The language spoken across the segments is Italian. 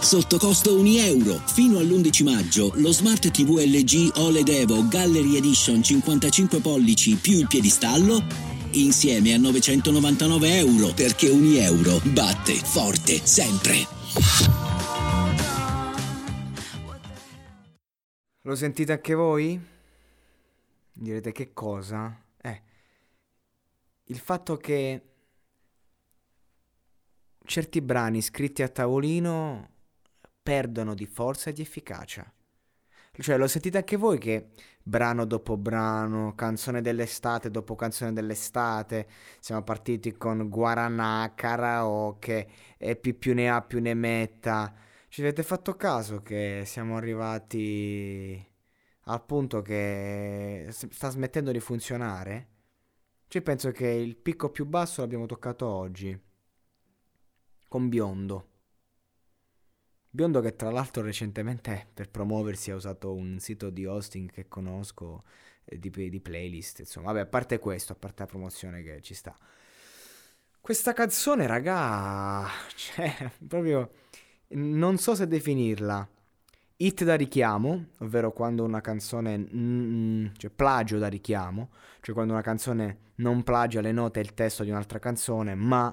Sotto costo €1. Fino all'11 maggio lo Smart TV LG OLED Evo Gallery Edition 55 pollici più il piedistallo insieme a €999, perché €1 batte forte sempre. Lo sentite anche voi? Direte che cosa? Il fatto che certi brani scritti a tavolino perdono di forza e di efficacia. Cioè, lo sentite anche voi che brano dopo brano, canzone dell'estate dopo canzone dell'estate, siamo partiti con Guaranà, Karaoke, e più ne ha più ne metta. Ci avete fatto caso che siamo arrivati al punto che sta smettendo di funzionare? Cioè, penso che il picco più basso l'abbiamo toccato oggi con Biondo. Biondo che tra l'altro recentemente per promuoversi ha usato un sito di hosting che conosco, di playlist, insomma. Vabbè, a parte questo, a parte la promozione che ci sta. Questa canzone, raga, cioè, proprio non so se definirla. Hit da richiamo, ovvero quando una canzone, cioè plagio da richiamo, cioè quando una canzone non plagia le note e il testo di un'altra canzone, ma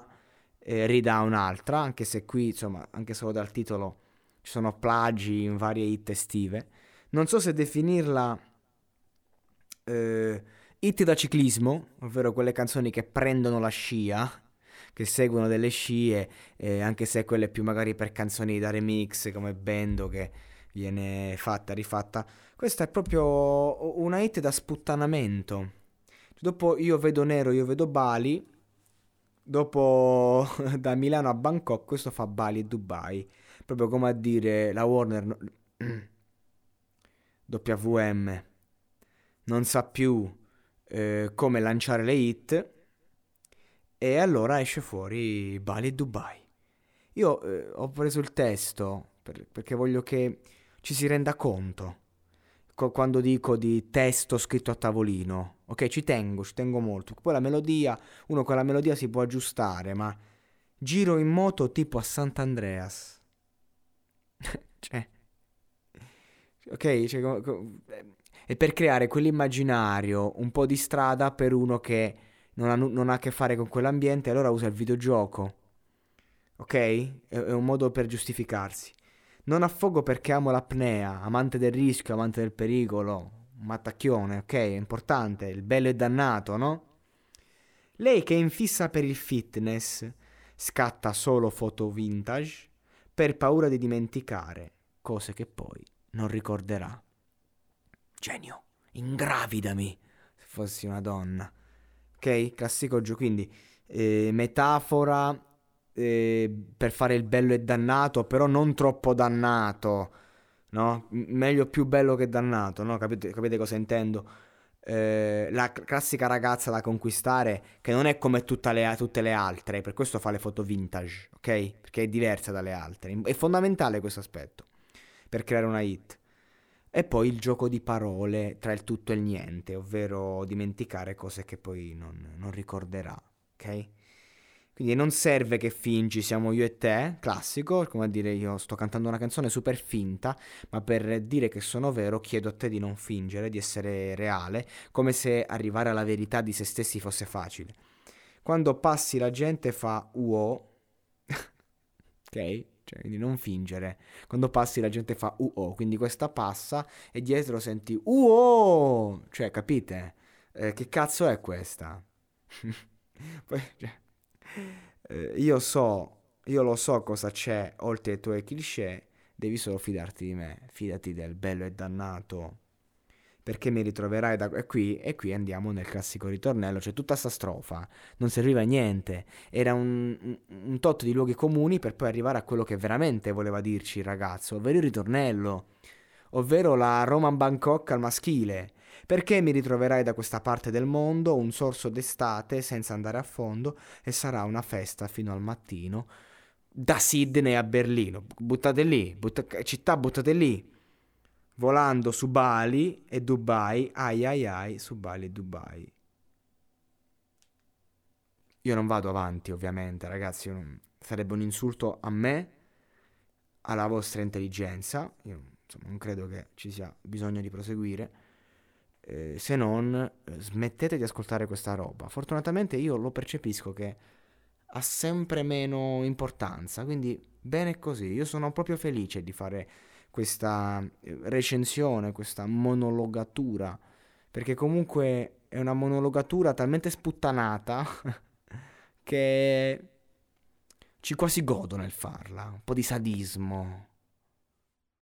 ridà un'altra, anche se qui, insomma, anche solo dal titolo ci sono plagi in varie hit estive. Non so se definirla hit da ciclismo, ovvero quelle canzoni che prendono la scia, che seguono delle scie, anche se quelle più magari per canzoni da remix come Bendo che viene fatta, rifatta. Questa è proprio una hit da sputtanamento. Dopo Io vedo nero, io vedo Bali, dopo Da Milano a Bangkok, questo fa Bali e Dubai. Proprio come a dire la Warner, WM non sa più come lanciare le hit, e allora esce fuori Bali e Dubai. Io ho preso il testo perché voglio che ci si renda conto quando dico di testo scritto a tavolino. Ok, ci tengo molto. Poi la melodia, uno con la melodia si può aggiustare, ma giro in moto tipo a Sant'Andreas. Cioè, ok, è per creare quell'immaginario, un po' di strada per uno che non ha a che fare con quell'ambiente, allora usa il videogioco. Ok? È un modo per giustificarsi. Non affogo perché amo l'apnea, amante del rischio, amante del pericolo, mattacchione, ok? È importante, il bello è dannato, no? Lei che è infissa per il fitness, scatta solo foto vintage per paura di dimenticare cose che poi non ricorderà. Genio, ingravidami, se fossi una donna. Ok? Classico gioco, quindi metafora per fare il bello e dannato, però non troppo dannato, no? Meglio più bello che dannato, no? Capite cosa intendo? La classica ragazza da conquistare che non è come tutte le altre, per questo fa le foto vintage, ok? Perché è diversa dalle altre. È fondamentale questo aspetto per creare una hit. E poi il gioco di parole tra il tutto e il niente, ovvero dimenticare cose che poi non ricorderà, ok? Quindi non serve che fingi, siamo io e te, classico, come a dire io sto cantando una canzone super finta, ma per dire che sono vero chiedo a te di non fingere, di essere reale, come se arrivare alla verità di se stessi fosse facile. Quando passi la gente fa uo, ok? Cioè, quindi non fingere. Quando passi la gente fa uo, quindi questa passa e dietro senti uo, cioè capite? Che cazzo è questa? Poi, cioè, io lo so cosa c'è oltre ai tuoi cliché, devi solo fidarti di me, fidati del bello e dannato, perché mi ritroverai da qui, e qui andiamo nel classico ritornello, cioè tutta sta strofa non serviva a niente, era un tot di luoghi comuni per poi arrivare a quello che veramente voleva dirci il ragazzo, ovvero il ritornello, ovvero la Roma Bangkok al maschile. Perché mi ritroverai da questa parte del mondo, un sorso d'estate senza andare a fondo, e sarà una festa fino al mattino, da Sydney a Berlino, buttate lì, volando su Bali e Dubai, ai ai ai, su Bali e Dubai. Io non vado avanti, ovviamente, ragazzi, sarebbe un insulto a me, alla vostra intelligenza, io insomma, non credo che ci sia bisogno di proseguire, se non smettete di ascoltare questa roba. Fortunatamente io lo percepisco che ha sempre meno importanza, quindi bene così, io sono proprio felice di fare questa recensione, questa monologatura, perché comunque è una monologatura talmente sputtanata che ci quasi godo nel farla, un po' di sadismo,